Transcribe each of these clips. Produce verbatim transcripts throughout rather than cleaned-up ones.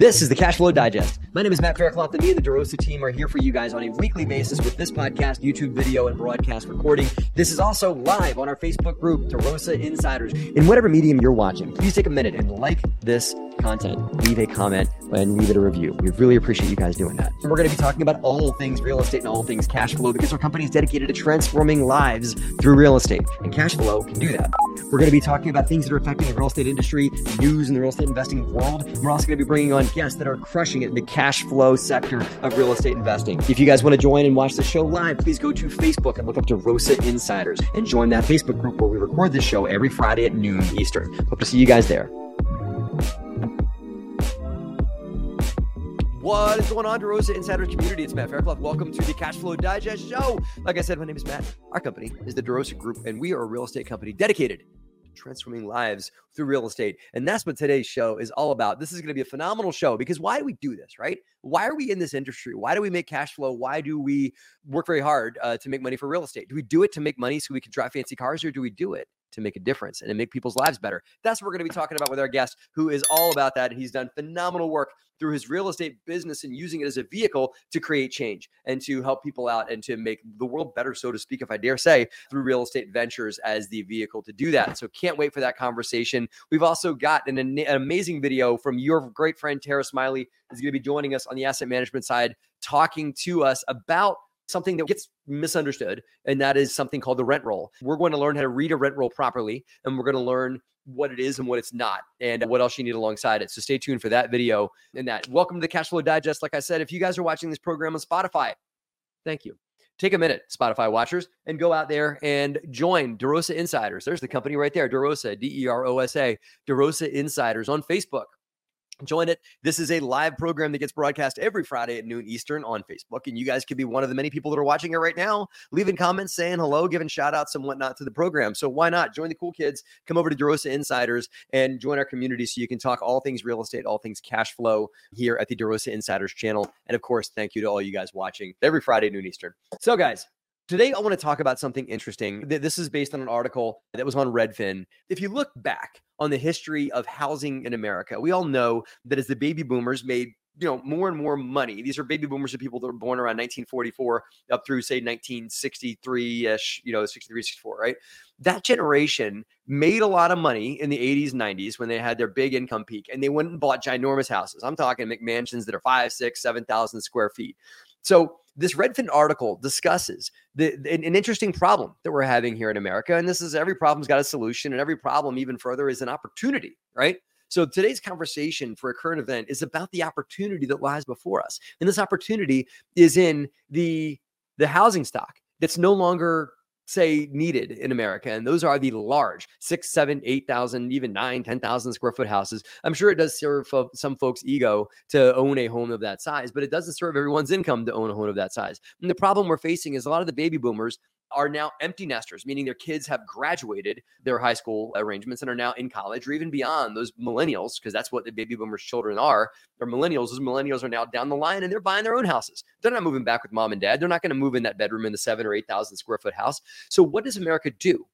This is the Cashflow Digest. My name is Matt Faircloth, and me and the DeRosa team are here for you guys on a weekly basis with this podcast, YouTube video, and broadcast recording. This is also live on our Facebook group, DeRosa Insiders. In whatever medium you're watching, please take a minute and like this content, leave a comment, and leave it a review. We really appreciate you guys doing that. And we're going to be talking about all things real estate and all things cash flow because our company is dedicated to transforming lives through real estate, and cash flow can do that. We're going to be talking about things that are affecting the real estate industry, news in the real estate investing world. We're also going to be bringing on guests that are crushing it in the cash flow sector of real estate investing. If you guys want to join and watch the show live, please go to Facebook and look up DeRosa Insiders and join that Facebook group where we record this show every Friday at noon Eastern. Hope to see you guys there. What is going on, DeRosa Insider community? It's Matt Faircloth. Welcome to the Cashflow Digest show. Like I said, my name is Matt. Our company is the DeRosa Group, and we are a real estate company dedicated to transforming lives through real estate. And that's what today's show is all about. This is going to be a phenomenal show because why do we do this, right? Why are we in this industry? Why do we make cash flow? Why do we work very hard uh, to make money for real estate? Do we do it to make money so we can drive fancy cars, or do we do it to make a difference and to make people's lives better? That's what we're going to be talking about with our guest, who is all about that. And he's done phenomenal work through his real estate business and using it as a vehicle to create change and to help people out and to make the world better, so to speak, if I dare say, through real estate ventures as the vehicle to do that. So can't wait for that conversation. We've also got an, an amazing video from your great friend, Tara Smiley, is going to be joining us on the asset management side, talking to us about something that gets misunderstood, and that is something called the rent roll. We're going to learn how to read a rent roll properly, and we're going to learn what it is and what it's not, and what else you need alongside it. So stay tuned for that video and that. Welcome to the Cashflow Digest. Like I said, if you guys are watching this program on Spotify, thank you. Take a minute, Spotify watchers, and go out there and join DeRosa Insiders. There's the company right there, DeRosa, D E R O S A, DeRosa Insiders on Facebook. Join it. This is a live program that gets broadcast every Friday at noon Eastern on Facebook. And you guys could be one of the many people that are watching it right now, leaving comments, saying hello, giving shout outs and whatnot to the program. So why not join the cool kids, come over to DeRosa Insiders and join our community so you can talk all things real estate, all things cash flow here at the DeRosa Insiders channel. And of course, thank you to all you guys watching every Friday at noon Eastern. So guys, today I want to talk about something interesting. This is based on an article that was on Redfin. If you look back on the history of housing in America, we all know that as the baby boomers made, you know, more and more money. These are baby boomers of people that were born around nineteen forty-four up through say nineteen sixty-three-ish, you know, sixty-three, sixty-four, right? That generation made a lot of money in the eighties, nineties when they had their big income peak, and they went and bought ginormous houses. I'm talking McMansions that are five, six, seven thousand square feet. So this Redfin article discusses the, an, an interesting problem that we're having here in America. And this is every problem's got a solution, and every problem even further is an opportunity, right? So today's conversation for a current event is about the opportunity that lies before us. And this opportunity is in the, the housing stock that's no longer, say, needed in America. And those are the large six, seven, eight thousand, even nine, ten thousand square foot houses. I'm sure it does serve some folks' ego to own a home of that size, but it doesn't serve everyone's income to own a home of that size. And the problem we're facing is a lot of the baby boomers are now empty nesters, meaning their kids have graduated their high school arrangements and are now in college or even beyond. Those millennials, because that's what the baby boomers' children are, they're millennials. Those millennials are now down the line and they're buying their own houses. They're not moving back with mom and dad. They're not going to move in that bedroom in the seven or eight thousand square foot house. So what does America do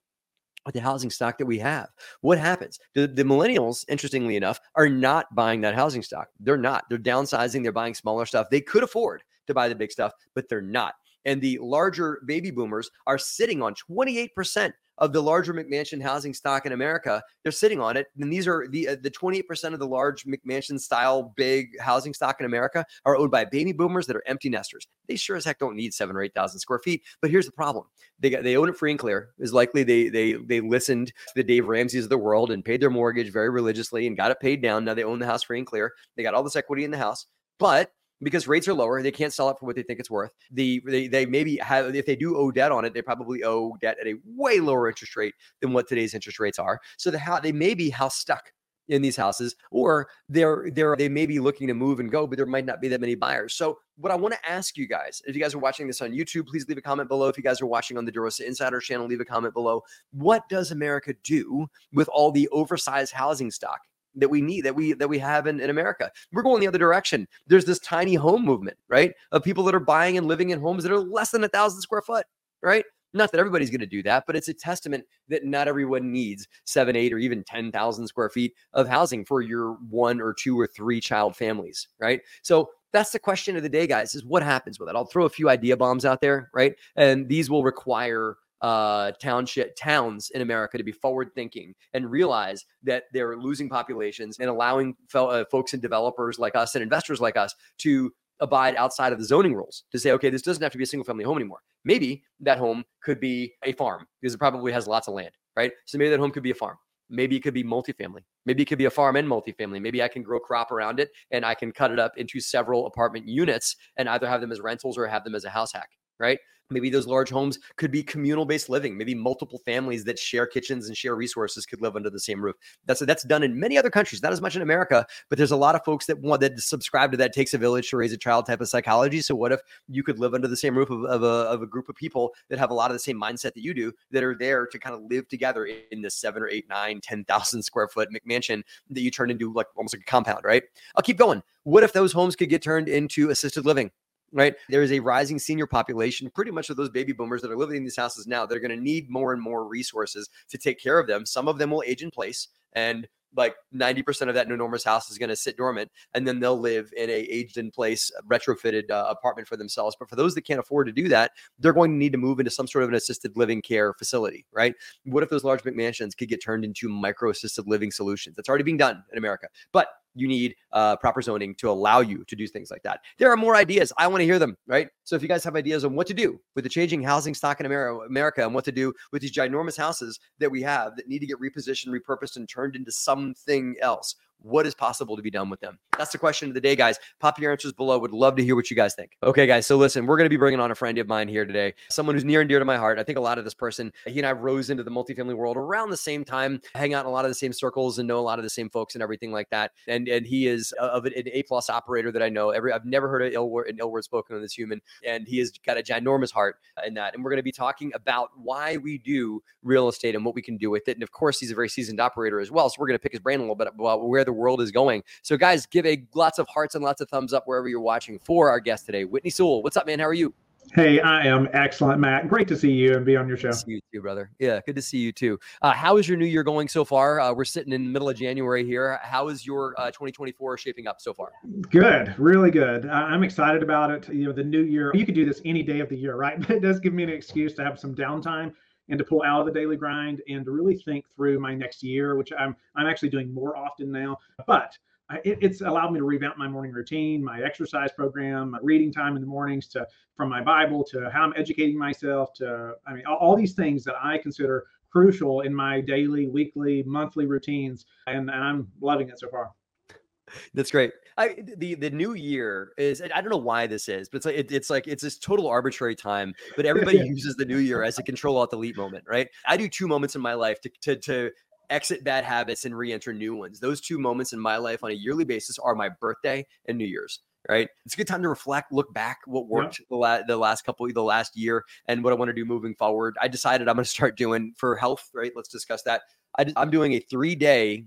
with the housing stock that we have? What happens? The, the millennials, interestingly enough, are not buying that housing stock. They're not. They're downsizing. They're buying smaller stuff. They could afford to buy the big stuff, but they're not. And the larger baby boomers are sitting on twenty-eight percent of the larger McMansion housing stock in America. They're sitting on it. And these are the uh, the twenty-eight percent of the large McMansion style big housing stock in America are owned by baby boomers that are empty nesters. They sure as heck don't need seven or eight thousand square feet. But here's the problem. They got, they own it free and clear. It's likely they they they listened to the Dave Ramseys of the world and paid their mortgage very religiously and got it paid down. Now they own the house free and clear. They got all this equity in the house. But because rates are lower, they can't sell it for what they think it's worth. The they, they maybe have, if they do owe debt on it, they probably owe debt at a way lower interest rate than what today's interest rates are. So the how they may be house stuck in these houses, or they're they're they may be looking to move and go, but there might not be that many buyers. So what I want to ask you guys, if you guys are watching this on YouTube, please leave a comment below. If you guys are watching on the DeRosa Insider channel, leave a comment below. What does America do with all the oversized housing stock that we need, that we that we have in, in America? We're going the other direction. There's this tiny home movement, right? Of people that are buying and living in homes that are less than a thousand square foot, right? Not that everybody's going to do that, but it's a testament that not everyone needs seven, eight, or even ten thousand square feet of housing for your one or two or three child families, right? So that's the question of the day, guys, is what happens with it? I'll throw a few idea bombs out there, right? And these will require uh, township towns in America to be forward thinking and realize that they're losing populations and allowing fel- uh, folks and developers like us and investors like us to abide outside of the zoning rules, to say, okay, this doesn't have to be a single family home anymore. Maybe that home could be a farm because it probably has lots of land, right? So maybe that home could be a farm. Maybe it could be multifamily. Maybe it could be a farm and multifamily. Maybe I can grow crop around it and I can cut it up into several apartment units and either have them as rentals or have them as a house hack, right? Maybe those large homes could be communal-based living. Maybe multiple families that share kitchens and share resources could live under the same roof. That's that's done in many other countries, not as much in America, but there's a lot of folks that want that subscribe to that takes a village to raise a child type of psychology. So what if you could live under the same roof of, of, a, of a group of people that have a lot of the same mindset that you do, that are there to kind of live together in this seven or eight, nine, ten thousand square foot McMansion that you turn into like almost like a compound, right? I'll keep going. What if those homes could get turned into assisted living? Right? There is a rising senior population, pretty much of those baby boomers that are living in these houses now, that are going to need more and more resources to take care of them. Some of them will age in place, and like ninety percent of that enormous house is going to sit dormant, and then they'll live in a aged in place retrofitted uh, apartment for themselves. But for those that can't afford to do that, they're going to need to move into some sort of an assisted living care facility, right? What if those large McMansions could get turned into micro assisted living solutions? That's already being done in America, but you need uh, proper zoning to allow you to do things like that. There are more ideas. I want to hear them, right? So if you guys have ideas on what to do with the changing housing stock in America and what to do with these ginormous houses that we have that need to get repositioned, repurposed, and turned into something else, what is possible to be done with them? That's the question of the day, guys. Pop your answers below. Would love to hear what you guys think. Okay, guys. So listen, we're going to be bringing on a friend of mine here today, someone who's near and dear to my heart. I think a lot of this person, he and I rose into the multifamily world around the same time, hang out in a lot of the same circles and know a lot of the same folks and everything like that. And and he is a, of an A-plus operator that I know. Every I've never heard an ill word, an ill word spoken on this human. And he has got a ginormous heart in that. And we're going to be talking about why we do real estate and what we can do with it. And of course, he's a very seasoned operator as well. So we're going to pick his brain a little bit about where the world is going. So guys, give a lots of hearts and lots of thumbs up wherever you're watching for our guest today, Whitney Sewell. What's up, man? How are you? Hey, I am excellent, Matt. Great to see you and be on your show. Good to see you too, brother. Yeah, good to see you too. Uh, how is your new year going so far? Uh, we're sitting in the middle of January here. How is your uh, twenty twenty-four shaping up so far? Good, really good. I'm excited about it. You know, the new year, you could do this any day of the year, right? But it does give me an excuse to have some downtime and to pull out of the daily grind and to really think through my next year, which I'm I'm actually doing more often now. But it, it's allowed me to revamp my morning routine, my exercise program, my reading time in the mornings, to from my Bible to how I'm educating myself, to I mean all, all these things that I consider crucial in my daily, weekly, monthly routines, and, and I'm loving it so far. That's great. I, the, the new year is, I don't know why this is, but it's like, it, it's like, it's this total arbitrary time, but everybody uses the new year as a control alt delete moment, right? I do two moments in my life to, to, to exit bad habits and re-enter new ones. Those two moments in my life on a yearly basis are my birthday and New Year's. Right? It's a good time to reflect, look back what worked yeah. the, la- the last couple, the last year and what I want to do moving forward. I decided I'm going to start doing for health, right? Let's discuss that. I, I'm doing a three day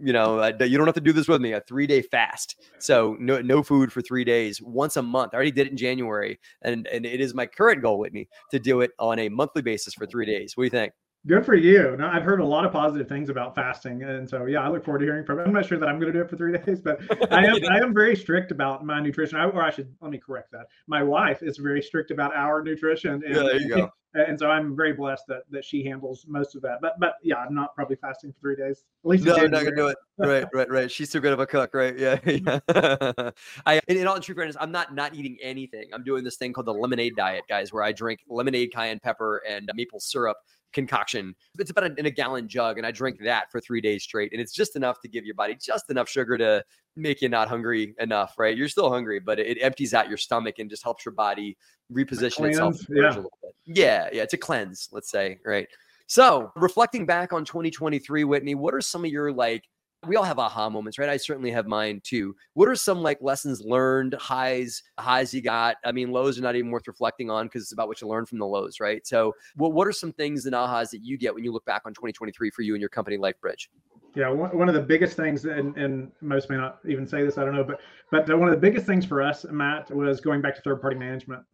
You know, you don't have to do this with me, a three day fast. So no no food for three days once a month. I already did it in January. And, and it is my current goal, Whitney, to do it on a monthly basis for three days. What do you think? Good for you. Now, I've heard a lot of positive things about fasting. And so, yeah, I look forward to hearing from you. I'm not sure that I'm going to do it for three days, but I am I am very strict about my nutrition. I, or I should, let me correct that. My wife is very strict about our nutrition. And, yeah, there you go. And so I'm very blessed that that she handles most of that. But but yeah, I'm not probably fasting for three days. At least no, I'm not gonna do it. Right, right, right. She's too good of a cook, right? Yeah. yeah. I in all true fairness, I'm not not eating anything. I'm doing this thing called the lemonade diet, guys, where I drink lemonade, cayenne pepper, and maple syrup concoction. It's about a, in a gallon jug, and I drink that for three days straight. And it's just enough to give your body just enough sugar to make you not hungry enough, right? You're still hungry, but it, it empties out your stomach and just helps your body reposition itself. Yeah. yeah, yeah, it's a cleanse, let's say, right? So reflecting back on twenty twenty-three, Whitney, what are some of your like, we all have aha moments, right? I certainly have mine too. What are some like lessons learned, highs, highs you got? I mean, lows are not even worth reflecting on because it's about what you learn from the lows, right? So what what are some things and ahas that you get when you look back on twenty twenty-three for you and your company, LifeBridge? Yeah, one of the biggest things, and, and most may not even say this, I don't know, but but one of the biggest things for us, Matt, was going back to third-party management.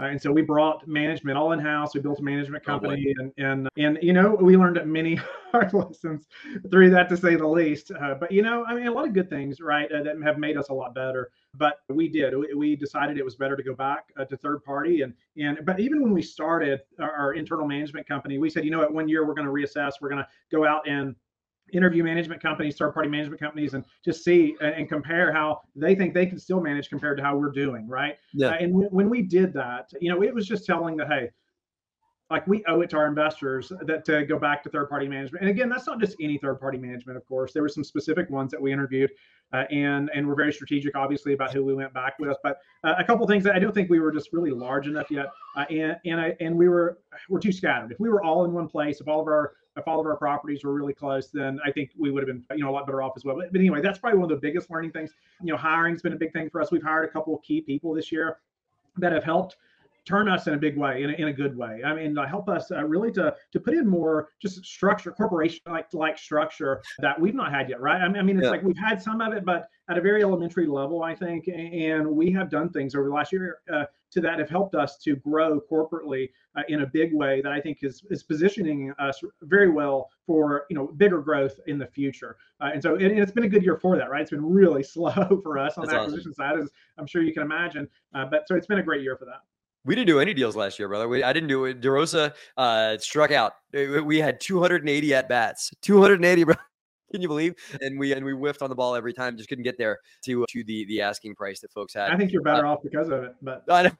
Uh, and so we brought management all in-house. We built a management company, and, and, and, you know, we learned many hard lessons through that, to say the least. Uh, but, you know, I mean, a lot of good things, right, uh, that have made us a lot better. But we did, we, we decided it was better to go back uh, to third party. And, and, but even when we started our, our internal management company, we said, you know what, one year we're going to reassess, we're going to go out and interview management companies, third-party management companies, and just see and, and compare how they think they can still manage compared to how we're doing, right? Yeah. Uh, and w- when we did that, you know, it was just telling that, hey, like, we owe it to our investors that to go back to third-party management. And again, that's not just any third-party management, of course. There were some specific ones that we interviewed, uh, and and we're very strategic, obviously, about who we went back with. But uh, a couple of things that I don't think we were just really large enough yet, uh, and and I and we were we're too scattered. If we were all in one place, if all of our If all of our properties were really close, then I think we would have been, you know, a lot better off as well. But, but anyway, that's probably one of the biggest learning things. You know, hiring's been a big thing for us. We've hired a couple of key people this year that have helped turn us in a big way, in a, in a good way. I mean, help us uh, really to to put in more just structure, corporation like like structure that we've not had yet, right? I mean, I mean it's yeah. like we've had some of it, but at a very elementary level, I think. And we have done things over the last year uh, to that have helped us to grow corporately uh, in a big way that I think is is positioning us very well for, you know, bigger growth in the future. Uh, and so it, it's been a good year for that, right? It's been really slow for us on That's the acquisition awesome. Side, as I'm sure you can imagine. Uh, but so it's been a great year for that. We didn't do any deals last year, brother. We, I didn't do it. DeRosa uh, struck out. We had two hundred eighty at bats, two hundred eighty, bro. Can you believe? And we and we whiffed on the ball every time. Just couldn't get there to to the the asking price that folks had. I think you're better uh, off because of it. But I,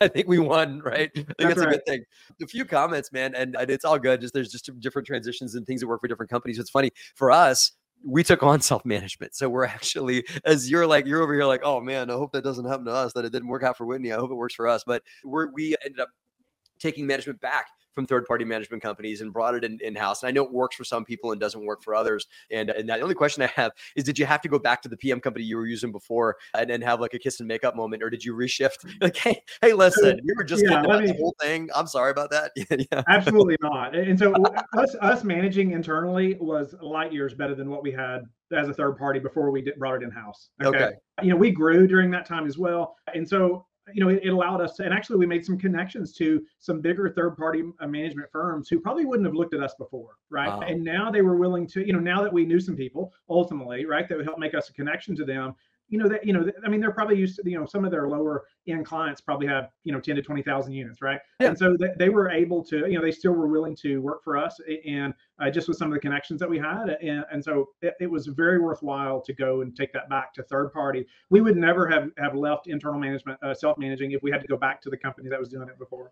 I think we won, right? I think that's, that's right. A good thing. A few comments, man, and, and it's all good. Just there's just different transitions and things that work for different companies. It's funny for us. We took on self-management. So we're actually, as you're like, you're over here like, oh man, I hope that doesn't happen to us, that it didn't work out for Whitney. I hope it works for us. But we're, we ended up taking management back from third-party management companies and brought it in, in-house. And I know it works for some people and doesn't work for others. And, and the only question I have is, did you have to go back to the P M company you were using before and then have like a kiss and make up moment? Or did you reshift? Like, hey, hey, listen, we were just yeah, me, the whole thing. I'm sorry about that. yeah. Absolutely not. And so us, us managing internally was light years better than what we had as a third party before we did, brought it in-house. Okay? okay. You know, we grew during that time as well. And so, you know, it, it allowed us to, and actually we made some connections to some bigger third-party uh, management firms who probably wouldn't have looked at us before, right? Wow. And now they were willing to, you know, now that we knew some people, ultimately, right, that would help make us a connection to them. You know, that, you know, I mean, they're probably used to, you know, some of their lower end clients probably have, you know, ten to twenty thousand units, right? Yeah. And so they, they were able to, you know, they still were willing to work for us, and uh, just with some of the connections that we had. And, and so it, it was very worthwhile to go and take that back to third party. We would never have, have left internal management, uh, self-managing, if we had to go back to the company that was doing it before.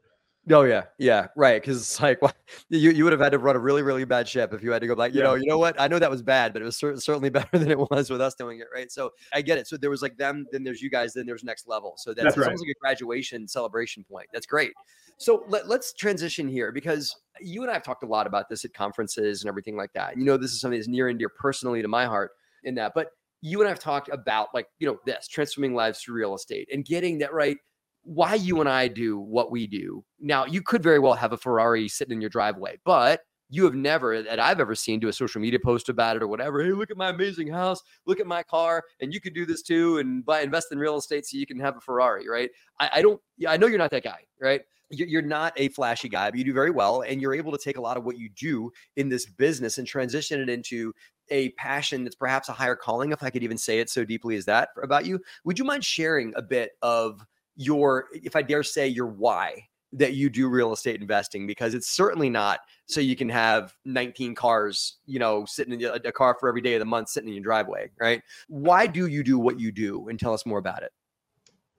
Oh yeah, yeah, right. Because it's like, well, you you would have had to run a really really bad ship if you had to go back. You yeah. know, you know what? I know that was bad, but it was cer- certainly better than it was with us doing it, right? So I get it. So there was like them, then there's you guys, then there's next level. So that's, that's right. Almost like a graduation celebration point. That's great. So let, let's transition here, because you and I have talked a lot about this at conferences and everything like that. And you know, this is something that's near and dear personally to my heart in that. But you and I have talked about, like, you know, this transforming lives through real estate and getting that right. Why you and I do what we do. Now, you could very well have a Ferrari sitting in your driveway, but you have never, that I've ever seen, do a social media post about it or whatever. Hey, look at my amazing house. Look at my car. And you could do this too and buy, invest in real estate so you can have a Ferrari, right? I, I don't, I know you're not that guy, right? You're not a flashy guy, but you do very well. And you're able to take a lot of what you do in this business and transition it into a passion that's perhaps a higher calling, if I could even say it so deeply as that about you. Would you mind sharing a bit of your, if I dare say, your why that you do real estate investing? Because it's certainly not so you can have nineteen cars, you know, sitting in a car for every day of the month sitting in your driveway, right? Why do you do what you do? And tell us more about it.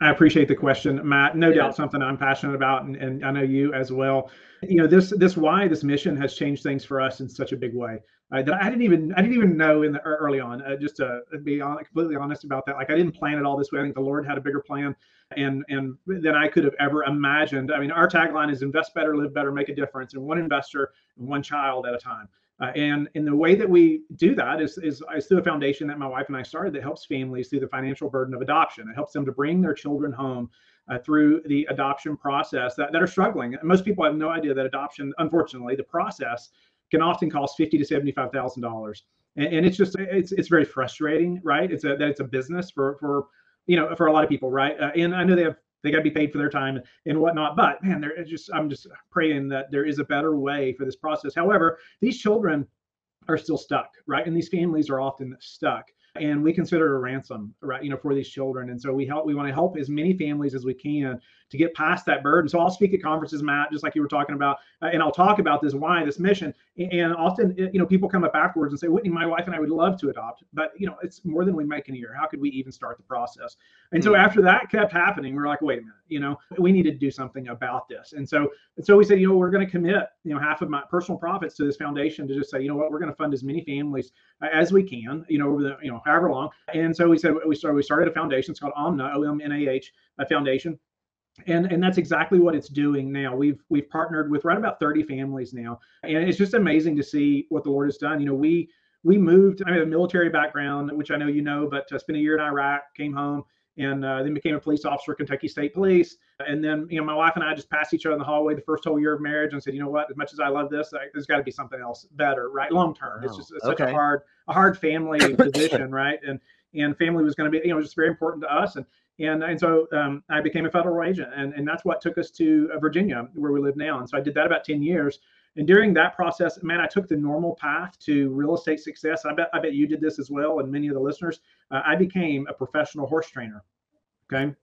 I appreciate the question, Matt. No yeah. doubt something I'm passionate about, and, and I know you as well. You know, this this why, this mission has changed things for us in such a big way uh, that I didn't even I didn't even know in the early on. Uh, just to be on, completely honest about that, like, I didn't plan it all this way. I think the Lord had a bigger plan, and and than I could have ever imagined. I mean, our tagline is "Invest better, live better, make a difference," and one investor, and one child at a time. Uh, and, and the way that we do that is, is, is through a foundation that my wife and I started that helps families through the financial burden of adoption. It helps them to bring their children home uh, through the adoption process that, that are struggling. And most people have no idea that adoption, unfortunately, the process can often cost fifty thousand dollars to seventy-five thousand dollars. And, and it's just, it's it's very frustrating, right? It's a, that it's a business for, for you know, for a lot of people, right? Uh, and I know they have they got to be paid for their time and whatnot. But man, they're just, I'm just praying that there is a better way for this process. However, these children are still stuck, right? And these families are often stuck. And we consider it a ransom, right, you know, for these children. And so we help, we want to help as many families as we can to get past that burden. So I'll speak at conferences, Matt, just like you were talking about, uh, and I'll talk about this, why, this mission. And often, you know, people come up afterwards and say, Whitney, my wife and I would love to adopt, but, you know, it's more than we make in a year. How could we even start the process? And so after that kept happening, we're like, wait a minute, you know, we need to do something about this. And so, and so we said, you know, we're going to commit, you know, half of my personal profits to this foundation to just say, you know what, we're going to fund as many families as we can, you know, over the, you know, however long. And so we said, we started, we started a foundation. It's called Omnah, O M N A H, a foundation. And, and that's exactly what it's doing now. We've, we've partnered with right about thirty families now. And it's just amazing to see what the Lord has done. You know, we, we moved, I have a military background, which I know, you know, but uh, spent a year in Iraq, came home, and uh, then became a police officer at Kentucky State Police. And then, you know, my wife and I just passed each other in the hallway the first whole year of marriage and said, you know what, as much as I love this, I, there's got to be something else better, right? Long term. Oh, it's just it's okay. such a hard, a hard family position, right? And and family was going to be, you know, just very important to us. And and and so um, I became a federal agent, and and that's what took us to uh, Virginia, where we live now. And so I did that about ten years. And during that process, man, I took the normal path to real estate success. I bet, I bet you did this as well, and many of the listeners. Uh, I became a professional horse trainer. Okay.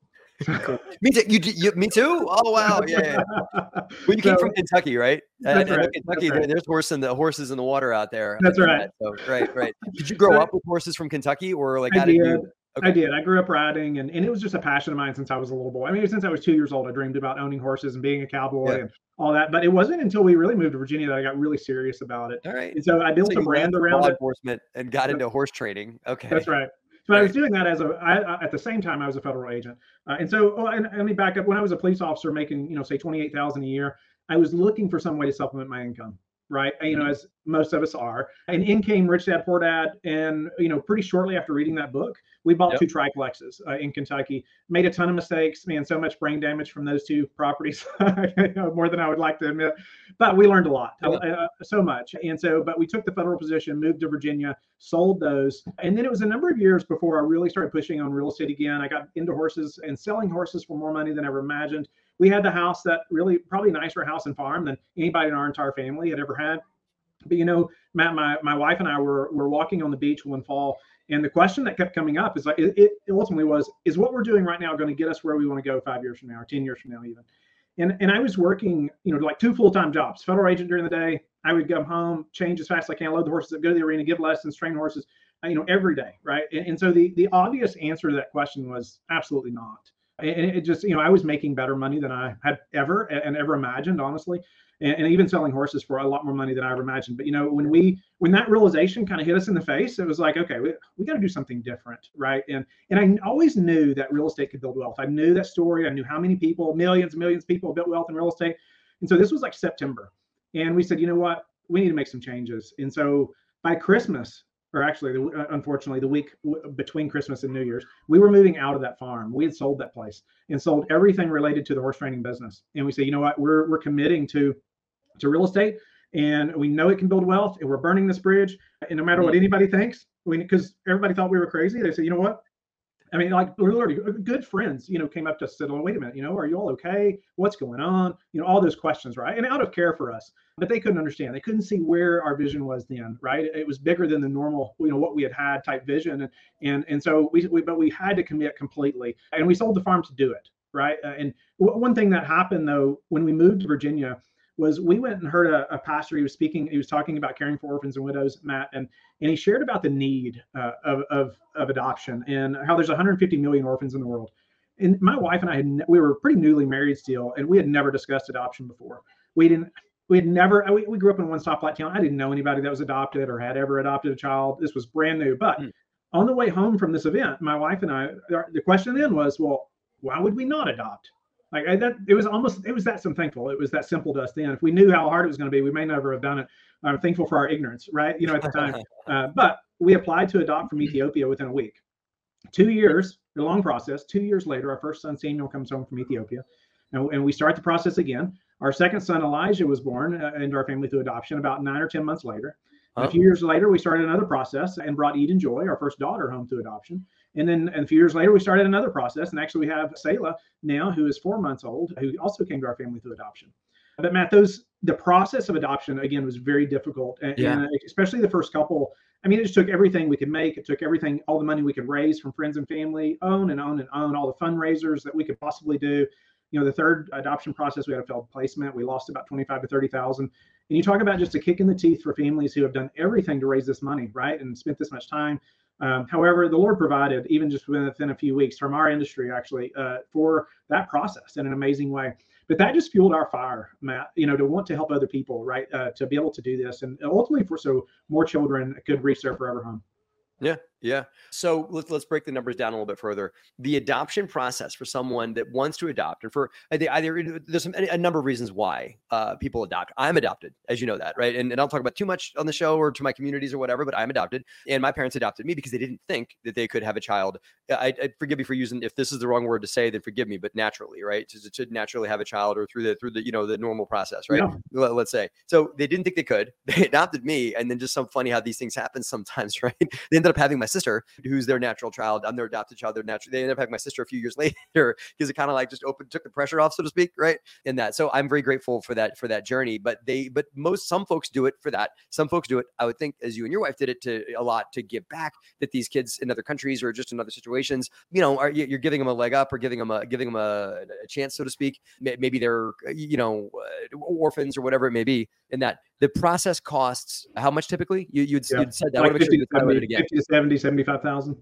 me too. You, you, me too. Oh wow. Yeah. Well, you so, came from Kentucky, right? That's uh, right. Kentucky, that's right. There's horse in the horses in the water out there. That's right. That. So, right. Right. Did you grow so, up with horses from Kentucky, or like? I how did. did you, Okay. I did. I grew up riding, and, and it was just a passion of mine since I was a little boy. I mean, since I was two years old, I dreamed about owning horses and being a cowboy yeah. and all that. But it wasn't until we really moved to Virginia that I got really serious about it. All right. And so I built so a brand around it. Enforcement and got into horse training. Okay. That's right. But I was doing that as a, I, I, at the same time I was a federal agent. Uh, and so, oh, and, and let me back up. When I was a police officer making, you know, say twenty-eight thousand dollars a year, I was looking for some way to supplement my income. Right. You know, as most of us are. And in came Rich Dad, Poor Dad. And, you know, pretty shortly after reading that book, we bought yep. two triplexes uh, in Kentucky, made a ton of mistakes, man, so much brain damage from those two properties, you know, more than I would like to admit. But we learned a lot, yep. uh, so much. And so, but we took the federal position, moved to Virginia, sold those. And then it was a number of years before I really started pushing on real estate again. I got into horses and selling horses for more money than I ever imagined. We had the house that really probably nicer house and farm than anybody in our entire family had ever had. But, you know, Matt, my, my wife and I were, were walking on the beach one fall. And the question that kept coming up is like, it, it ultimately was, is what we're doing right now going to get us where we want to go five years from now or ten years from now even? And, and I was working, you know, like two full-time jobs, federal agent during the day. I would come home, change as fast as I can, load the horses up, go to the arena, give lessons, train horses, you know, every day. Right. And, and so the, the obvious answer to that question was absolutely not. And it just, you know, I was making better money than I had ever and ever imagined, honestly, and, and even selling horses for a lot more money than I ever imagined. But, you know, when we when that realization kind of hit us in the face, it was like, OK, we, we got to do something different. Right. And and I always knew that real estate could build wealth. I knew that story. I knew how many people, millions and millions of people built wealth in real estate. And so this was like September. And we said, you know what, we need to make some changes. And so by Christmas, or actually, the, unfortunately, the week w- between Christmas and New Year's, we were moving out of that farm. We had sold that place and sold everything related to the horse training business. And we said, you know what, we're we're committing to to real estate, and we know it can build wealth, and we're burning this bridge. And no matter what anybody thinks, because everybody thought we were crazy, they said, you know what, I mean, like literally good friends, you know, came up to us and said, oh, wait a minute, you know, are you all okay? What's going on? You know, all those questions, right? And out of care for us. But they couldn't understand. They couldn't see where our vision was then, right? It was bigger than the normal, you know, what we had had type vision. And and, and so we, we, but we had to commit completely. And we sold the farm to do it, right? Uh, and w- one thing that happened, though, when we moved to Virginia was we went and heard a, a pastor. He was speaking, he was talking about caring for orphans and widows, Matt, and and he shared about the need uh, of, of, of adoption and how there's one hundred fifty million orphans in the world. And my wife and I, had, we were pretty newly married still, and we had never discussed adoption before. We didn't, We had never, we, we grew up in one stoplight town. I didn't know anybody that was adopted or had ever adopted a child. This was brand new. But mm. on the way home from this event, my wife and I, the question then was, well, why would we not adopt? Like I, that, it was almost, it was that some thankful. It was that simple to us then. If we knew how hard it was going to be, we may never have done it. I'm thankful for our ignorance, right? You know, at the time. uh, but we applied to adopt from Ethiopia within a week. Two years, a long process. Two years later, our first son, Samuel, comes home from Ethiopia. And, and we start the process again. Our second son, Elijah, was born uh, into our family through adoption about nine or ten months later. Huh. A few years later, we started another process and brought Eden Joy, our first daughter, home through adoption. And then and a few years later, we started another process. And actually, we have Selah now, who is four months old, who also came to our family through adoption. But Matt, those the process of adoption, again, was very difficult, and, yeah. and especially the first couple. I mean, it just took everything we could make. It took everything, all the money we could raise from friends and family, on and on and on, all the fundraisers that we could possibly do. You know, the third adoption process, we had a failed placement. We lost about twenty-five to thirty thousand. And you talk about just a kick in the teeth for families who have done everything to raise this money, right? And spent this much time. Um, however, the Lord provided, even just within a few weeks from our industry, actually, uh, for that process in an amazing way. But that just fueled our fire, Matt, you know, to want to help other people, right, uh, to be able to do this. And ultimately, for so more children could reach their forever home. Yeah. Yeah. So let's, let's break the numbers down a little bit further. The adoption process for someone that wants to adopt, and for they either there's some, a number of reasons why uh, people adopt. I'm adopted, as you know that, right? And, and I'll talk about too much on the show or to my communities or whatever, but I'm adopted. And my parents adopted me because they didn't think that they could have a child. I, I forgive me for using, if this is the wrong word to say, then forgive me, but naturally, right? It should naturally have a child or through the, through the, you know, the normal process, right? Yeah. Let, let's say. So they didn't think they could. They adopted me. And then just some funny how these things happen sometimes, right? They ended up having my sister, who's their natural child. I'm their adopted child. They're natural. They ended up having my sister a few years later because it kind of like just opened, took the pressure off, so to speak, right? In that, so I'm very grateful for that for that journey. But they, but most some folks do it for that. Some folks do it. I would think, as you and your wife did it, to a lot to give back. That these kids in other countries or just in other situations, you know, are you're giving them a leg up or giving them a giving them a, a chance, so to speak. Maybe they're you know orphans or whatever it may be. In that, the process costs how much typically? You you'd, yeah. you'd said that. Like I want to make sure you again. fifty to seventy, seventy-five thousand.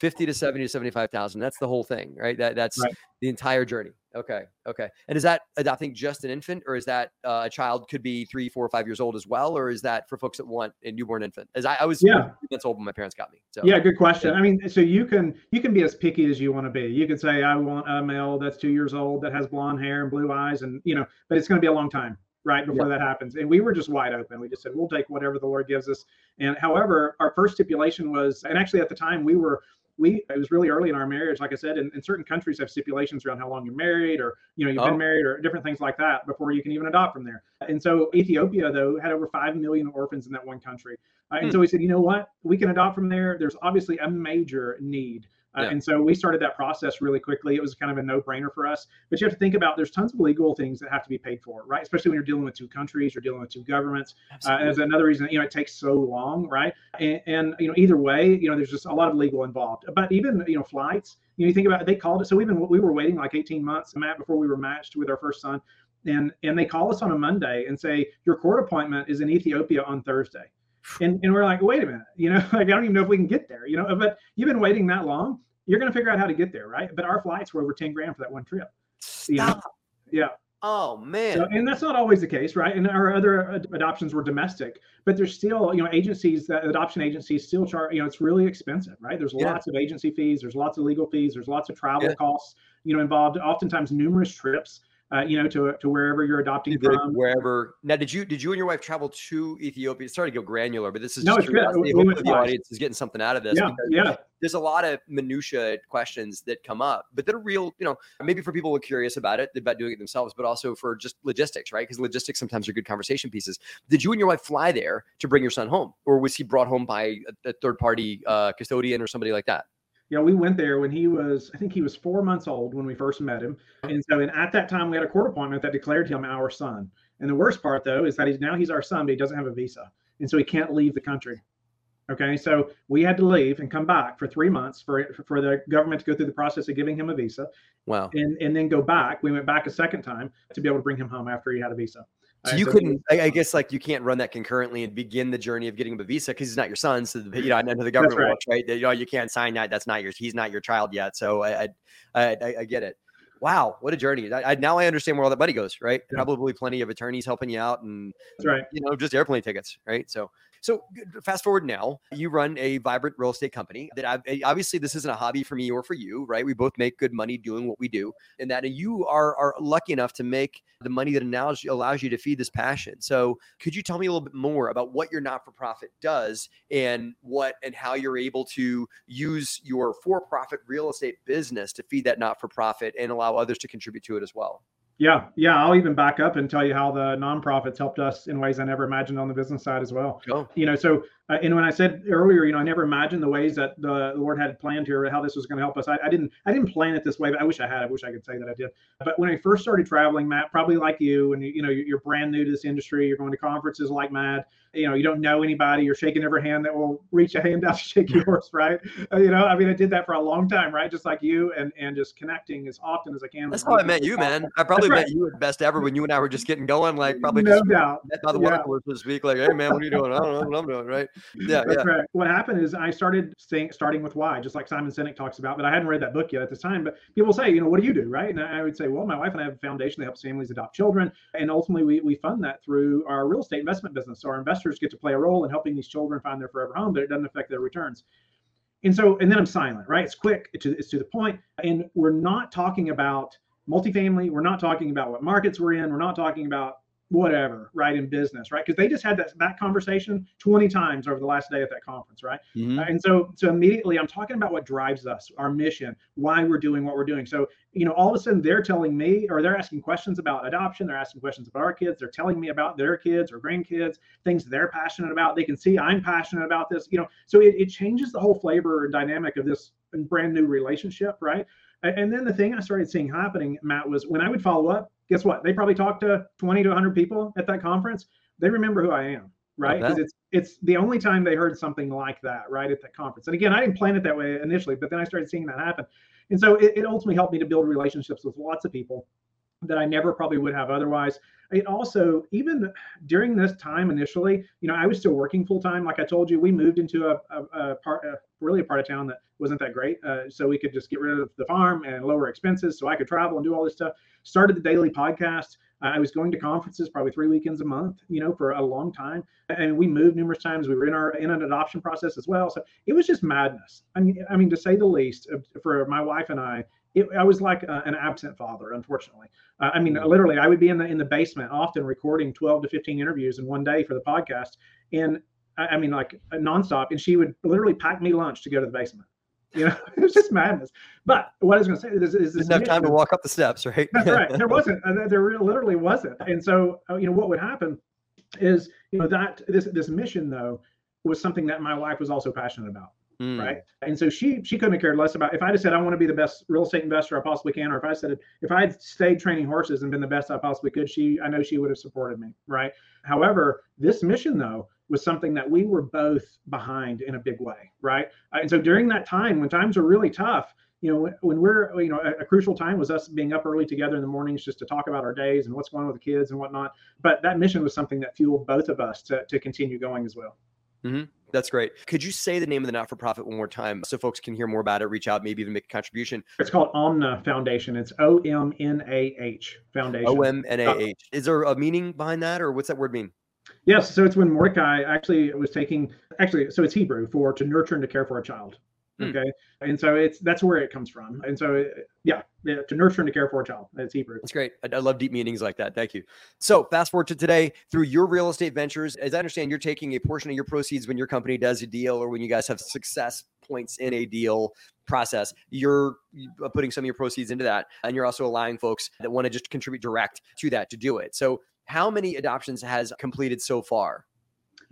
fifty to seventy to seventy-five thousand. That's the whole thing, right? That that's right. The entire journey. Okay. Okay. And is that adopting just an infant, or is that uh, a child could be three, four, five years old as well? Or is that for folks that want a newborn infant? As I, I was yeah. three months old when my parents got me. So yeah, good question. Yeah. I mean, so you can, you can be as picky as you want to be. You can say, I want a male that's two years old that has blonde hair and blue eyes and, you know, but it's going to be a long time. Right before yeah. that happens. And we were just wide open. We just said, we'll take whatever the Lord gives us. And however, our first stipulation was, and actually at the time we were, we, it was really early in our marriage. Like I said, in, in certain countries have stipulations around how long you're married or, you know, you've oh. been married or different things like that before you can even adopt from there. And so Ethiopia though had over five million orphans in that one country. Uh, and hmm. so we said, you know what, we can adopt from there. There's obviously a major need. Uh, yeah. And so we started that process really quickly. It was kind of a no-brainer for us. But you have to think about there's tons of legal things that have to be paid for, right? Especially when you're dealing with two countries, you're dealing with two governments. Uh, and that's another reason, you know, it takes so long, right? And, and, you know, either way, you know, there's just a lot of legal involved. But even, you know, flights, you know, you think about it, they called it. So we've been, we were waiting like eighteen months, Matt, before we were matched with our first son. And, and they call us on a Monday and say, your court appointment is in Ethiopia on Thursday. And and we're like, wait a minute, you know, like I don't even know if we can get there, you know, but you've been waiting that long. You're going to figure out how to get there. Right. But our flights were over ten grand for that one trip. You know? Yeah. Oh, man. So, and that's not always the case. Right. And our other ad- adoptions were domestic, but there's still, you know, agencies that adoption agencies still charge, you know, it's really expensive. Right. There's yeah. lots of agency fees. There's lots of legal fees. There's lots of travel yeah. costs, you know, involved, oftentimes numerous trips. Uh, you know, to to wherever you're adopting did, from. Wherever. Now, did you did you and your wife travel to Ethiopia? Sorry to go granular, but this is no, just it's good. We hopefully the fast. Audience is getting something out of this. Yeah, yeah. There's a lot of minutia questions that come up, but that are real, you know, maybe for people who are curious about it, about doing it themselves, but also for just logistics, right? Because logistics sometimes are good conversation pieces. Did you and your wife fly there to bring your son home? Or was he brought home by a, a third party uh, custodian or somebody like that? Yeah, we went there when he was, I think he was four months old when we first met him. And so and at that time, we had a court appointment that declared him our son. And the worst part, though, is that he's now he's our son, but he doesn't have a visa. And so he can't leave the country. OK, so we had to leave and come back for three months for for the government to go through the process of giving him a visa. Wow. And, and then go back. We went back a second time to be able to bring him home after he had a visa. So you couldn't, I guess, like you can't run that concurrently and begin the journey of getting him a visa because he's not your son. So, the, you know, I know the government right. works, right? You know, you can't sign that. That's not yours. He's not your child yet. So I, I, I, I get it. Wow, what a journey! I, I, now I understand where all that money goes, right? Yeah. Probably plenty of attorneys helping you out, and that's right. you know, just airplane tickets, right? So, so fast forward now, you run a vibrant real estate company. That I've, obviously this isn't a hobby for me or for you, right? We both make good money doing what we do, and that you are are lucky enough to make the money that allows allows you to feed this passion. So, could you tell me a little bit more about what your not for profit does, and what and how you're able to use your for profit real estate business to feed that not for profit and allow others to contribute to it as well? Yeah. Yeah. I'll even back up and tell you how the nonprofits helped us in ways I never imagined on the business side as well. Cool. You know, so, uh, and when I said earlier, you know, I never imagined the ways that the Lord had planned here, how this was going to help us. I, I didn't, I didn't plan it this way, but I wish I had, I wish I could say that I did. But when I first started traveling, Matt, probably like you, and you, you know, you're brand new to this industry, you're going to conferences like mad, you know, you don't know anybody, you're shaking every hand that will reach a hand out to shake yours. Right. You know, I mean, I did that for a long time, right. Just like you, and, and just connecting as often as I can. That's how I met you, man. I probably met you at Best Ever when you and I were just getting going, like probably no doubt. Met by the yeah. workforce this week, like, hey man, what are you doing? I don't know what I'm doing, right? Yeah, that's yeah. right. What happened is I started saying, starting with why, just like Simon Sinek talks about, but I hadn't read that book yet at the time. But people say, you know, what do you do, right? And I would say, well, my wife and I have a foundation that helps families adopt children, and ultimately we we fund that through our real estate investment business. So our investors get to play a role in helping these children find their forever home, but it doesn't affect their returns. And so, and then I'm silent, right? It's quick, it's to, it's to the point, and we're not talking about multifamily. We're not talking about what markets we're in. We're not talking about whatever, right, in business, right? Because they just had that, that conversation twenty times over the last day at that conference, right? Mm-hmm. uh, and so, so immediately I'm talking about what drives us, our mission, why we're doing what we're doing. So, you know, all of a sudden they're telling me, or they're asking questions about adoption. They're asking questions about our kids. They're telling me about their kids or grandkids, things they're passionate about. They can see I'm passionate about this, you know, so it, it changes the whole flavor and dynamic of this brand new relationship, right? And then the thing I started seeing happening, Matt, was when I would follow up, guess what? They probably talked to twenty to a hundred people at that conference. They remember who I am, right? Because it's it's the only time they heard something like that, right, at that conference. And again, I didn't plan it that way initially, but then I started seeing that happen. And so it, it ultimately helped me to build relationships with lots of people that I never probably would have otherwise. It also, even during this time initially, you know, I was still working full time. Like I told you, we moved into a, a, a part, a, really a part of town that wasn't that great. Uh, so we could just get rid of the farm and lower expenses so I could travel and do all this stuff. Started the daily podcast. Uh, I was going to conferences probably three weekends a month, you know, for a long time. And we moved numerous times. We were in our in an adoption process as well. So it was just madness. I mean, I mean, to say the least, for my wife and I, It, I was like uh, an absent father, unfortunately. Uh, I mean, literally, I would be in the in the basement often recording twelve to fifteen interviews in one day for the podcast. And I, I mean, like uh, nonstop. And she would literally pack me lunch to go to the basement. You know, it was just madness. But what I was going to say is, is this enough time to walk up the steps, right? That's right. There wasn't. There literally wasn't. And so, you know, what would happen is, you know, that this this mission, though, was something that my wife was also passionate about. Mm. Right. And so she she couldn't have cared less about if I had said I want to be the best real estate investor I possibly can, or if I said if I had stayed training horses and been the best I possibly could, she I know she would have supported me. Right. However, this mission, though, was something that we were both behind in a big way. Right. And so during that time, when times are really tough, you know, when we're, you know, a, a crucial time was us being up early together in the mornings just to talk about our days and what's going on with the kids and whatnot. But that mission was something that fueled both of us to, to continue going as well. Mm-hmm. That's great. Could you say the name of the not-for-profit one more time so folks can hear more about it, reach out, maybe even make a contribution? It's called Omnah Foundation. It's O M N A H Foundation. O M N A H. Is there a meaning behind that, or what's that word mean? Yes. So it's when Mordecai actually was taking, actually, so it's Hebrew for to nurture and to care for a child. Okay. And so it's, that's where it comes from. And so, yeah, yeah to nurture and to care for a child. That's Hebrew. That's great. I, I love deep meanings like that. Thank you. So fast forward to today through your real estate ventures, as I understand, you're taking a portion of your proceeds when your company does a deal or when you guys have success points in a deal process, you're putting some of your proceeds into that. And you're also allowing folks that want to just contribute direct to that to do it. So how many adoptions has completed so far?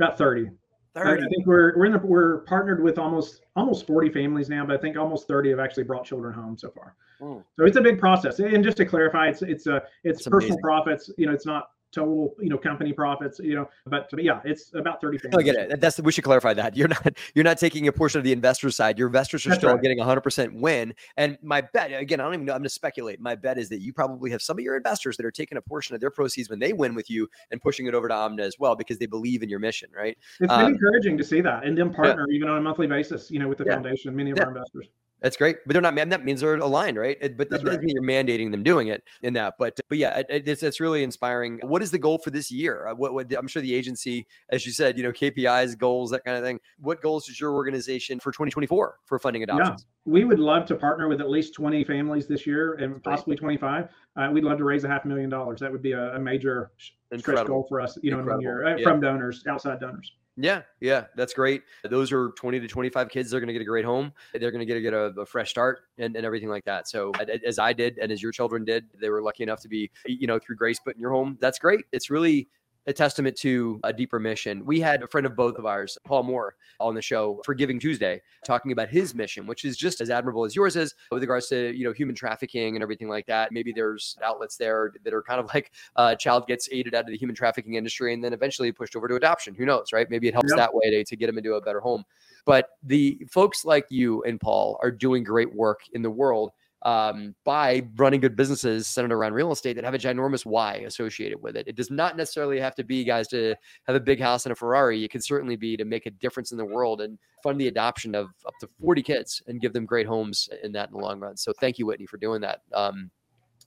About thirty. thirty. I think we're we're in the, we're partnered with almost almost forty families now, but I think almost thirty have actually brought children home so far. Mm. So it's a big process. And just to clarify, it's it's a it's That's personal amazing. Profits. You know, it's not total, you know, company profits, you know, but, but yeah, it's about thirty. I get it. That's the, we should clarify that. You're not, you're not taking a portion of the investor side. Your investors are That's still right. getting a hundred percent win. And my bet, again, I don't even know, I'm going to speculate. My bet is that you probably have some of your investors that are taking a portion of their proceeds when they win with you and pushing it over to Omnah as well, because they believe in your mission, right? It's um, been encouraging to see that and them partner yeah. even on a monthly basis, you know, with the yeah. foundation, many of yeah. our investors. That's great. But they're not, that means they're aligned, right? But that doesn't right. mean you're mandating them doing it in that. But but yeah, it's, it's really inspiring. What is the goal for this year? What, what I'm sure the agency, as you said, you know, K P Is, goals, that kind of thing. What goals does your organization for twenty twenty-four for funding adoptions? Yeah. We would love to partner with at least twenty families this year and That's possibly great. twenty-five. Uh, we'd love to raise a half million dollars. That would be a, a major stretch goal for us, you know, in one year, uh, yeah. from donors, outside donors. Yeah, yeah, that's great. Those are twenty to twenty-five kids. They're going to get a great home. They're going to get a, get a, a fresh start and, and everything like that. So as I did, and as your children did, they were lucky enough to be, you know, through grace put in your home. That's great. It's really a testament to a deeper mission. We had a friend of both of ours, Paul Moore, on the show for Giving Tuesday, talking about his mission, which is just as admirable as yours is with regards to, you know, human trafficking and everything like that. Maybe there's outlets there that are kind of like a child gets aided out of the human trafficking industry and then eventually pushed over to adoption. Who knows, right? Maybe it helps yep. that way to, to get them into a better home. But the folks like you and Paul are doing great work in the world um, by running good businesses centered around real estate that have a ginormous why associated with it. It does not necessarily have to be, guys, to have a big house and a Ferrari. It can certainly be to make a difference in the world and fund the adoption of up to forty kids and give them great homes in that in the long run. So thank you, Whitney, for doing that. Um,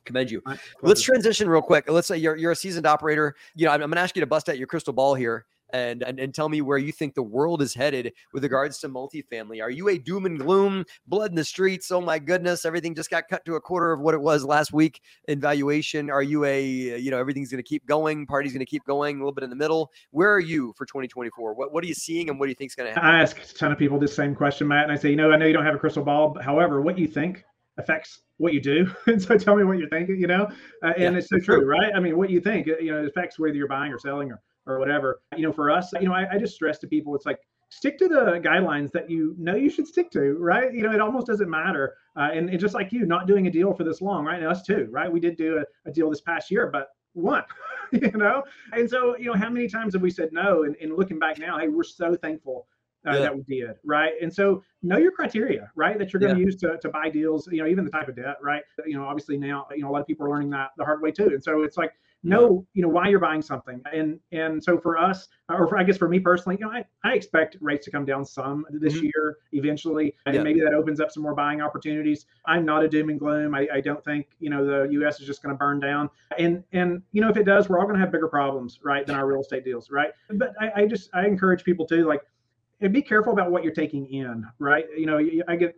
commend you. Let's transition real quick. Let's say you're, you're a seasoned operator. You know, I'm, I'm going to ask you to bust out your crystal ball here. And, and and tell me where you think the world is headed with regards to multifamily. Are you a doom and gloom, blood in the streets? Oh my goodness, everything just got cut to a quarter of what it was last week in valuation. Are you a, you know, everything's going to keep going, party's going to keep going, a little bit in the middle? Where are you for twenty twenty-four? What what are you seeing and what do you think is going to happen? I ask a ton of people this same question, Matt, and I say, you know, I know you don't have a crystal ball, but however, what you think affects what you do. And so tell me what you're thinking, you know, uh, and yeah, it's so true, true, right? I mean, what you think, you know, it affects whether you're buying or selling or or whatever. You know, for us, you know, I, I just stress to people, it's like, stick to the guidelines that you know you should stick to, right? You know, it almost doesn't matter. Uh, and, and just like you, not doing a deal for this long, right? And us too, right? We did do a, a deal this past year, but one, you know? And so, you know, how many times have we said no? And, and looking back now, hey, we're so thankful uh, yeah. that we did, right? And so know your criteria, right? That you're going to yeah. use to to buy deals, you know, even the type of debt, right? You know, obviously now, you know, a lot of people are learning that the hard way too. And so it's like, know, you know, why you're buying something. And and so for us, or for, I guess for me personally, you know, I, I expect rates to come down some this mm-hmm. year eventually. And yeah. maybe that opens up some more buying opportunities. I'm not a doom and gloom. I, I don't think, you know, the U S is just going to burn down. And, and you know, if it does, we're all going to have bigger problems, right, than our real estate deals, right? But I, I just, I encourage people to, like, and be careful about what you're taking in, right? You know, I get...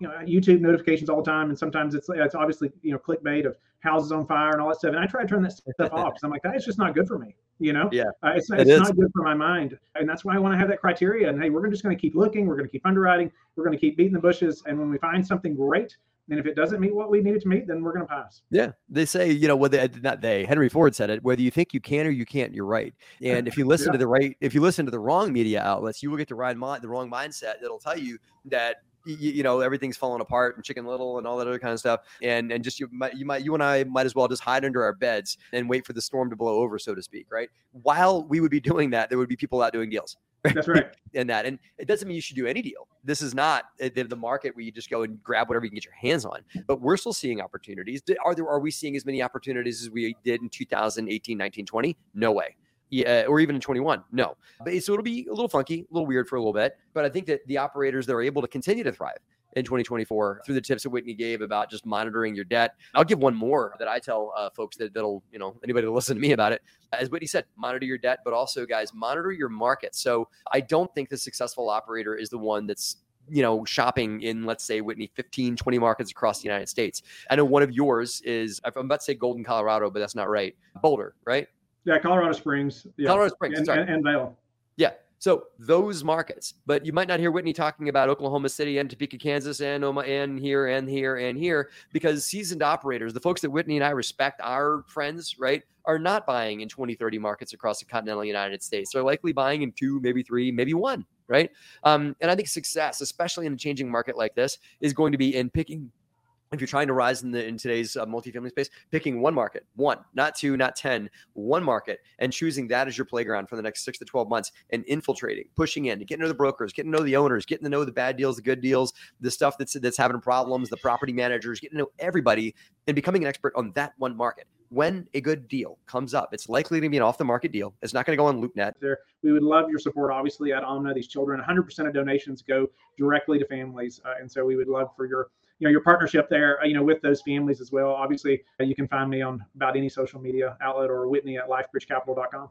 you know, YouTube notifications all the time. And sometimes it's it's obviously, you know, clickbait of houses on fire and all that stuff. And I try to turn that stuff off. So I'm like, that is just not good for me. You know, yeah, uh, it's, it it's not good for my mind. And that's why I want to have that criteria. And hey, we're just going to keep looking. We're going to keep underwriting. We're going to keep beating the bushes. And when we find something great, and if it doesn't meet what we needed to meet, then we're going to pass. Yeah. They say, you know, whether not they, Henry Ford said it, whether you think you can or you can't, you're right. And if you listen yeah. to the right, if you listen to the wrong media outlets, you will get the right mind, the wrong mindset that'll tell you that, You, you know, everything's falling apart and Chicken Little and all that other kind of stuff. And and just you might, you might, you and I might as well just hide under our beds and wait for the storm to blow over, so to speak, right? While we would be doing that, there would be people out doing deals. Right? That's right. And that, and it doesn't mean you should do any deal. This is not the market where you just go and grab whatever you can get your hands on, but we're still seeing opportunities. Are there, are we seeing as many opportunities as we did in two thousand eighteen, nineteen, twenty? No way. Yeah, or even in twenty-one. No. But so it'll be a little funky, a little weird for a little bit. But I think that the operators that are able to continue to thrive in twenty twenty-four through the tips that Whitney gave about just monitoring your debt. I'll give one more that I tell uh, folks that, that'll, you know, anybody that'll listen to me about it. As Whitney said, monitor your debt, but also, guys, monitor your market. So I don't think the successful operator is the one that's, you know, shopping in, let's say, Whitney, fifteen, twenty markets across the United States. I know one of yours is, I'm about to say Golden, Colorado, but that's not right. Boulder, right? Yeah, Colorado Springs. Yeah. Colorado Springs, and, sorry. And, and Vail. Yeah, so those markets. But you might not hear Whitney talking about Oklahoma City and Topeka, Kansas, and Oma, and here, and here, and here, because seasoned operators, the folks that Whitney and I respect, our friends, right, are not buying in twenty, thirty markets across the continental United States. They're likely buying in two, maybe three, maybe one, right? Um, and I think success, especially in a changing market like this, is going to be in picking. If you're trying to rise in the in today's uh, multifamily space, picking one market, one, not two, not ten, one market, and choosing that as your playground for the next six to twelve months, and infiltrating, pushing in, getting to know the brokers, getting to know the owners, getting to know the bad deals, the good deals, the stuff that's that's having problems, the property managers, getting to know everybody, and becoming an expert on that one market. When a good deal comes up, it's likely to be an off-the-market deal. It's not going to go on LoopNet. There, we would love your support, obviously, at Omnah. These children, one hundred percent of donations go directly to families, uh, and so we would love for your you know, your partnership there, you know, with those families as well. Obviously, you can find me on about any social media outlet or Whitney at lifebridge capital dot com.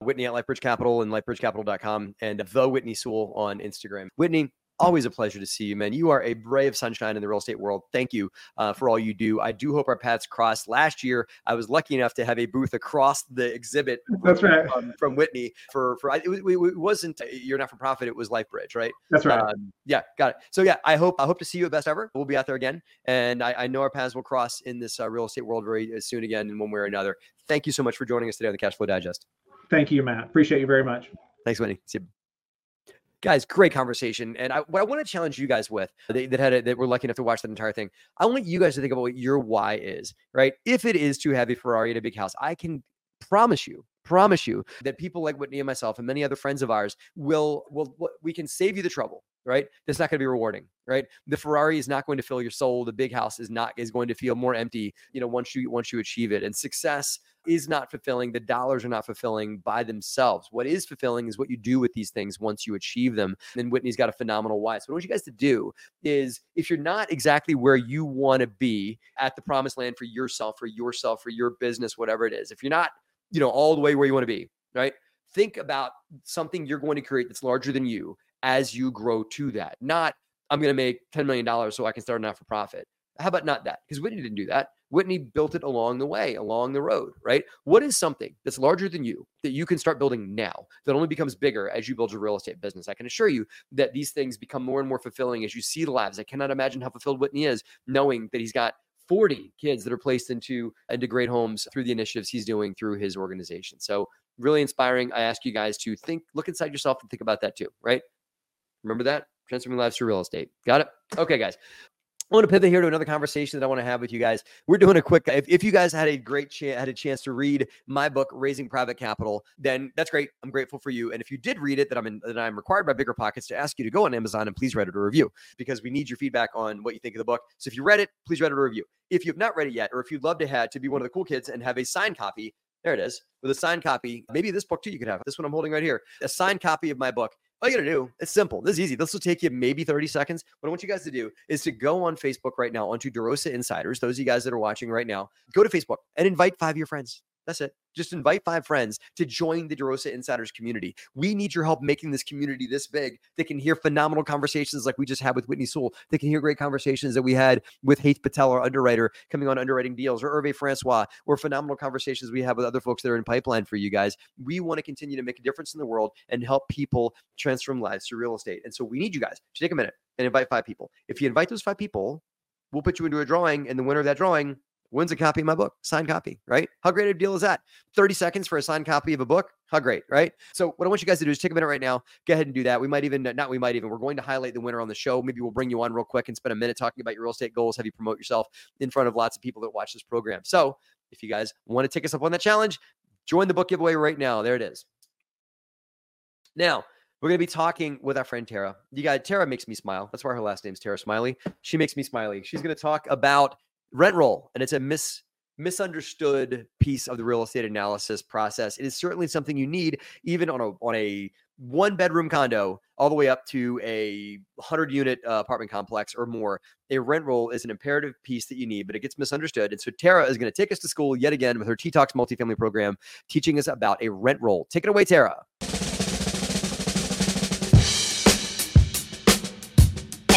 Whitney at LifeBridge Capital and lifebridge capital dot com, and The Whitney Sewell on Instagram. Whitney, Always a pleasure to see you, man. You are a ray of sunshine in the real estate world. Thank you uh, for all you do. I do hope our paths cross. Last year, I was lucky enough to have a booth across the exhibit. That's right. Um, from Whitney for, for it, it, it wasn't, you're not for profit. It was LifeBridge, right? That's right. Um, yeah, got it. So yeah, I hope I hope to see you at Best Ever. We'll be out there again. And I, I know our paths will cross in this uh, real estate world very soon again in one way or another. Thank you so much for joining us today on the Cashflow Digest. Thank you, Matt. Appreciate you very much. Thanks, Whitney. See you. Guys, great conversation. And I, what I want to challenge you guys with they, that had a, that were lucky enough to watch that entire thing. I want you guys to think about what your why is, right? If it is to have a Ferrari and a big house, I can promise you, promise you that people like Whitney and myself and many other friends of ours will, will, we can save you the trouble, right? That's not going to be rewarding, right? The Ferrari is not going to fill your soul. The big house is not, is going to feel more empty, you know, once you, once you achieve it. And success is not fulfilling. The dollars are not fulfilling by themselves. What is fulfilling is what you do with these things once you achieve them. And Whitney's got a phenomenal why. So what I want you guys to do is, if you're not exactly where you want to be at the promised land for yourself, for yourself, for your business, whatever it is, if you're not, you know, all the way where you want to be, right? Think about something you're going to create that's larger than you as you grow to that. Not, I'm going to make ten million dollars so I can start a not-for-profit. How about not that? Because Whitney didn't do that. Whitney built it along the way, along the road, right? What is something that's larger than you that you can start building now that only becomes bigger as you build your real estate business? I can assure you that these things become more and more fulfilling as you see the lives. I cannot imagine how fulfilled Whitney is knowing that he's got forty kids that are placed into, into great homes through the initiatives he's doing through his organization. So really inspiring. I ask you guys to think, look inside yourself and think about that too, right? Remember that? Transforming lives through real estate. Got it? Okay, guys. I want to pivot here to another conversation that I want to have with you guys. We're doing a quick, if, if you guys had a great chance, had a chance to read my book, Raising Private Capital, then that's great. I'm grateful for you. And if you did read it, that I'm in, that I'm required by BiggerPockets to ask you to go on Amazon and please write it a review because we need your feedback on what you think of the book. So if you read it, please write it a review. If you've not read it yet, or if you'd love to have, to be one of the cool kids and have a signed copy, there it is, with a signed copy, maybe this book too, you could have this one I'm holding right here, a signed copy of my book. All you gotta do, it's simple. This is easy. This will take you maybe thirty seconds. What I want you guys to do is to go on Facebook right now onto DeRosa Insiders. Those of you guys that are watching right now, go to Facebook and invite five of your friends. That's it. Just invite five friends to join the DeRosa Insiders community. We need your help making this community this big. They can hear phenomenal conversations like we just had with Whitney Sewell. They can hear great conversations that we had with Heath Patel, our underwriter, coming on Underwriting Deals, or Hervé Francois, or phenomenal conversations we have with other folks that are in pipeline for you guys. We want to continue to make a difference in the world and help people transform lives through real estate. And so we need you guys to take a minute and invite five people. If you invite those five people, we'll put you into a drawing, and the winner of that drawing wins a copy of my book, signed copy, right? How great a deal is that? thirty seconds for a signed copy of a book. How great, right? So what I want you guys to do is take a minute right now. Go ahead and do that. We might even, not we might even, we're going to highlight the winner on the show. Maybe we'll bring you on real quick and spend a minute talking about your real estate goals, have you promote yourself in front of lots of people that watch this program. So if you guys want to take us up on that challenge, join the book giveaway right now. There it is. Now, we're going to be talking with our friend Tara. You guys, Tara makes me smile. That's why her last name's Tara Smiley. She makes me smiley. She's going to talk about Rent Roll, and it's a mis misunderstood piece of the real estate analysis process. It is certainly something you need, even on a on a one bedroom condo, all the way up to a hundred unit uh, apartment complex or more. A rent roll is an imperative piece that you need, but it gets misunderstood. And so Tara is going to take us to school yet again with her T Talks multifamily program, teaching us about a rent roll. Take it away, Tara.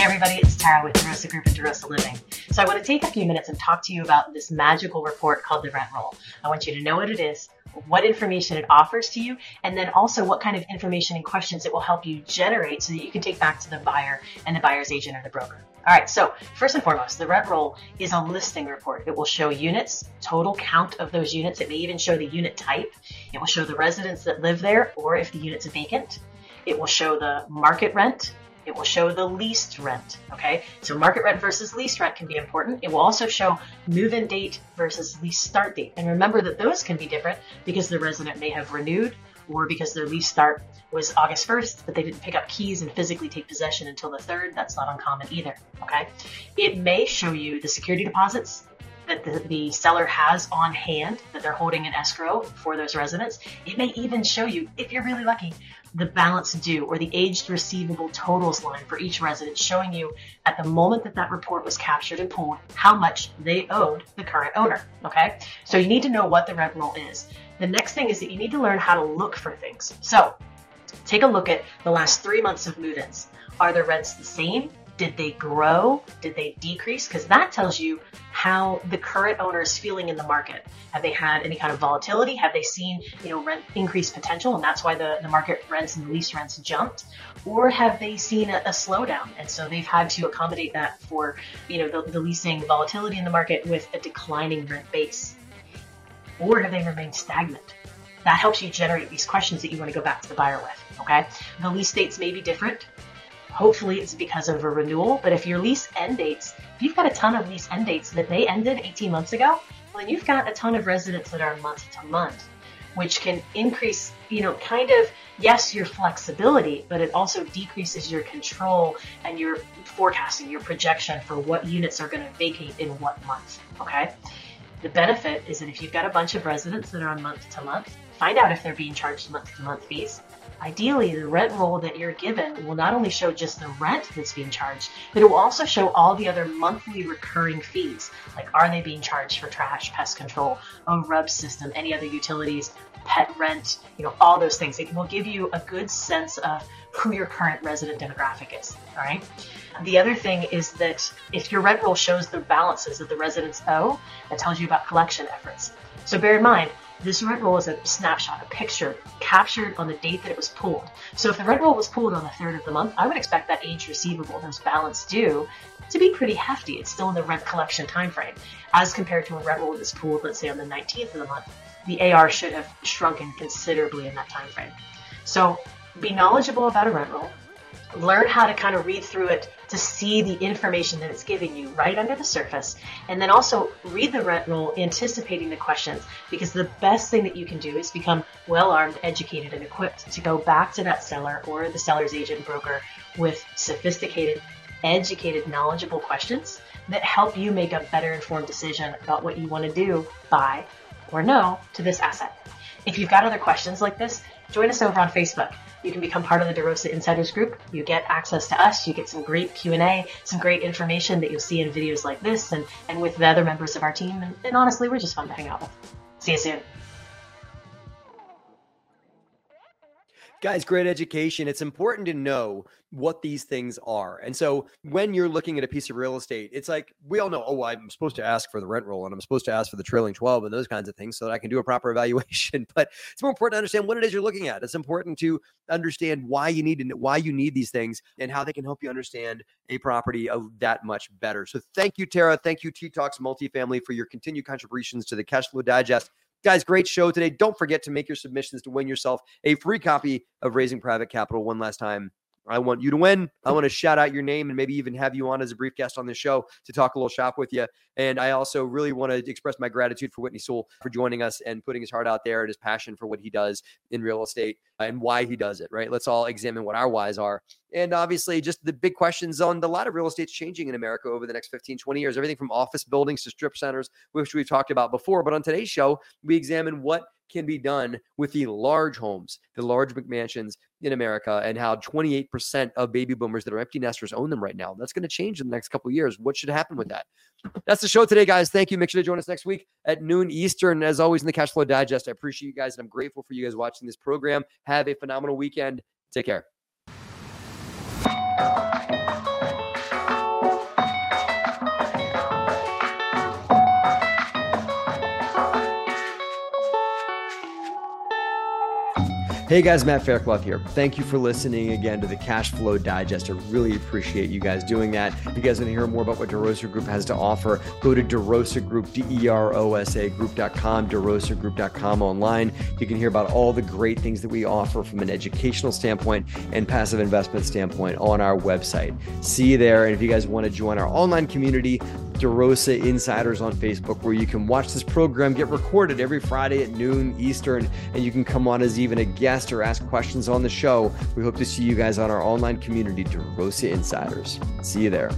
Everybody, it's Tara with DeRosa Group and DeRosa Living. So I want to take a few minutes and talk to you about this magical report called the Rent Roll. I want you to know what it is, what information it offers to you, and then also what kind of information and questions it will help you generate so that you can take back to the buyer and the buyer's agent or the broker. All right, so first and foremost, the Rent Roll is a listing report. It will show units, total count of those units. It may even show the unit type. It will show the residents that live there or if the unit's vacant. It will show the market rent. It will show the leased rent, okay? So market rent versus leased rent can be important. It will also show move-in date versus lease start date. And remember that those can be different because the resident may have renewed or because their lease start was August first, but they didn't pick up keys and physically take possession until the third. That's not uncommon either, okay? It may show you the security deposits that the, the seller has on hand, that they're holding in escrow for those residents. It may even show you, if you're really lucky, the balance due or the aged receivable totals line for each resident, showing you at the moment that that report was captured and pulled, how much they owed the current owner, okay? So you need to know what the rent roll is. The next thing is that you need to learn how to look for things. So Take a look at the last three months of move-ins. Are the rents the same? Did they grow? Did they decrease? Because that tells you how the current owner is feeling in the market. Have they had any kind of volatility? Have they seen, you know, rent increase potential, and that's why the, the market rents and the lease rents jumped? Or have they seen a, a slowdown? And so they've had to accommodate that for, you know, the, the leasing volatility in the market with a declining rent base. Or have they remained stagnant? That helps you generate these questions that you want to go back to the buyer with, okay? The lease dates may be different. Hopefully it's because of a renewal, but if your lease end dates, if you've got a ton of lease end dates that they ended eighteen months ago, well, then you've got a ton of residents that are month to month, which can increase, you know, kind of, yes, your flexibility, but it also decreases your control and your forecasting, your projection for what units are going to vacate in what month, okay? The benefit is that if you've got a bunch of residents that are on month to month, find out if they're being charged month to month fees. Ideally, the rent roll that you're given will not only show just the rent that's being charged, but it will also show all the other monthly recurring fees. Like, are they being charged for trash, pest control, a R U B system, any other utilities, pet rent, you know, all those things. It will give you a good sense of who your current resident demographic is, all right? The other thing is that if your rent roll shows the balances that the residents owe, that tells you about collection efforts. So bear in mind, this rent roll is a snapshot, a picture captured on the date that it was pulled. So if the rent roll was pulled on the third of the month, I would expect that aged receivable, those balance due, to be pretty hefty. It's still in the rent collection timeframe, as compared to a rent roll that's pulled, let's say, on the nineteenth of the month. The A R should have shrunken considerably in that timeframe. So be knowledgeable about a rent roll. Learn how to kind of read through it to see the information that it's giving you right under the surface. And then also read the rent roll anticipating the questions, because the best thing that you can do is become well-armed, educated, and equipped to go back to that seller or the seller's agent broker with sophisticated, educated, knowledgeable questions that help you make a better informed decision about what you want to do, buy or no, to this asset. If you've got other questions like this, join us over on Facebook. You can become part of the DeRosa Insiders group. You get access to us. You get some great Q and A, some great information that you'll see in videos like this and, and with the other members of our team. And, and honestly, we're just fun to hang out with. See you soon. Guys, great education. It's important to know what these things are. And so when you're looking at a piece of real estate, it's like, we all know, oh, I'm supposed to ask for the rent roll and I'm supposed to ask for the trailing twelve and those kinds of things so that I can do a proper evaluation. But it's more important to understand what it is you're looking at. It's important to understand why you need why you need these things and how they can help you understand a property that much better. So thank you, Tara. Thank you, T-Talks Multifamily, for your continued contributions to the Cashflow Digest. Guys, great show today. Don't forget to make your submissions to win yourself a free copy of Raising Private Capital. One last time, I want you to win. I want to shout out your name and maybe even have you on as a brief guest on the show to talk a little shop with you. And I also really want to express my gratitude for Whitney Sewell for joining us and putting his heart out there and his passion for what he does in real estate and why he does it, right? Let's all examine what our whys are. And obviously just the big questions on the lot of real estate's changing in America over the next fifteen, twenty years, everything from office buildings to strip centers, which we've talked about before. But on today's show, we examine what can be done with the large homes, the large McMansions in America, and how twenty-eight percent of baby boomers that are empty nesters own them right now. That's going to change in the next couple of years. What should happen with that? That's the show today, guys. Thank you. Make sure to join us next week at noon Eastern. As always in the Cashflow Digest, I appreciate you guys, and I'm grateful for you guys watching this program. Have a phenomenal weekend. Take care. Hey guys, Matt Faircloth here. Thank you for listening again to the Cashflow Digest. I really appreciate you guys doing that. If you guys want to hear more about what DeRosa Group has to offer, go to DeRosa Group, D E R O S A group dot com, DeRosa Group dot com online. You can hear about all the great things that we offer from an educational standpoint and passive investment standpoint on our website. See you there. And if you guys want to join our online community, DeRosa Insiders on Facebook, where you can watch this program get recorded every Friday at noon Eastern, and you can come on as even a guest or ask questions on the show. We hope to see you guys on our online community, DeRosa Insiders. See you there.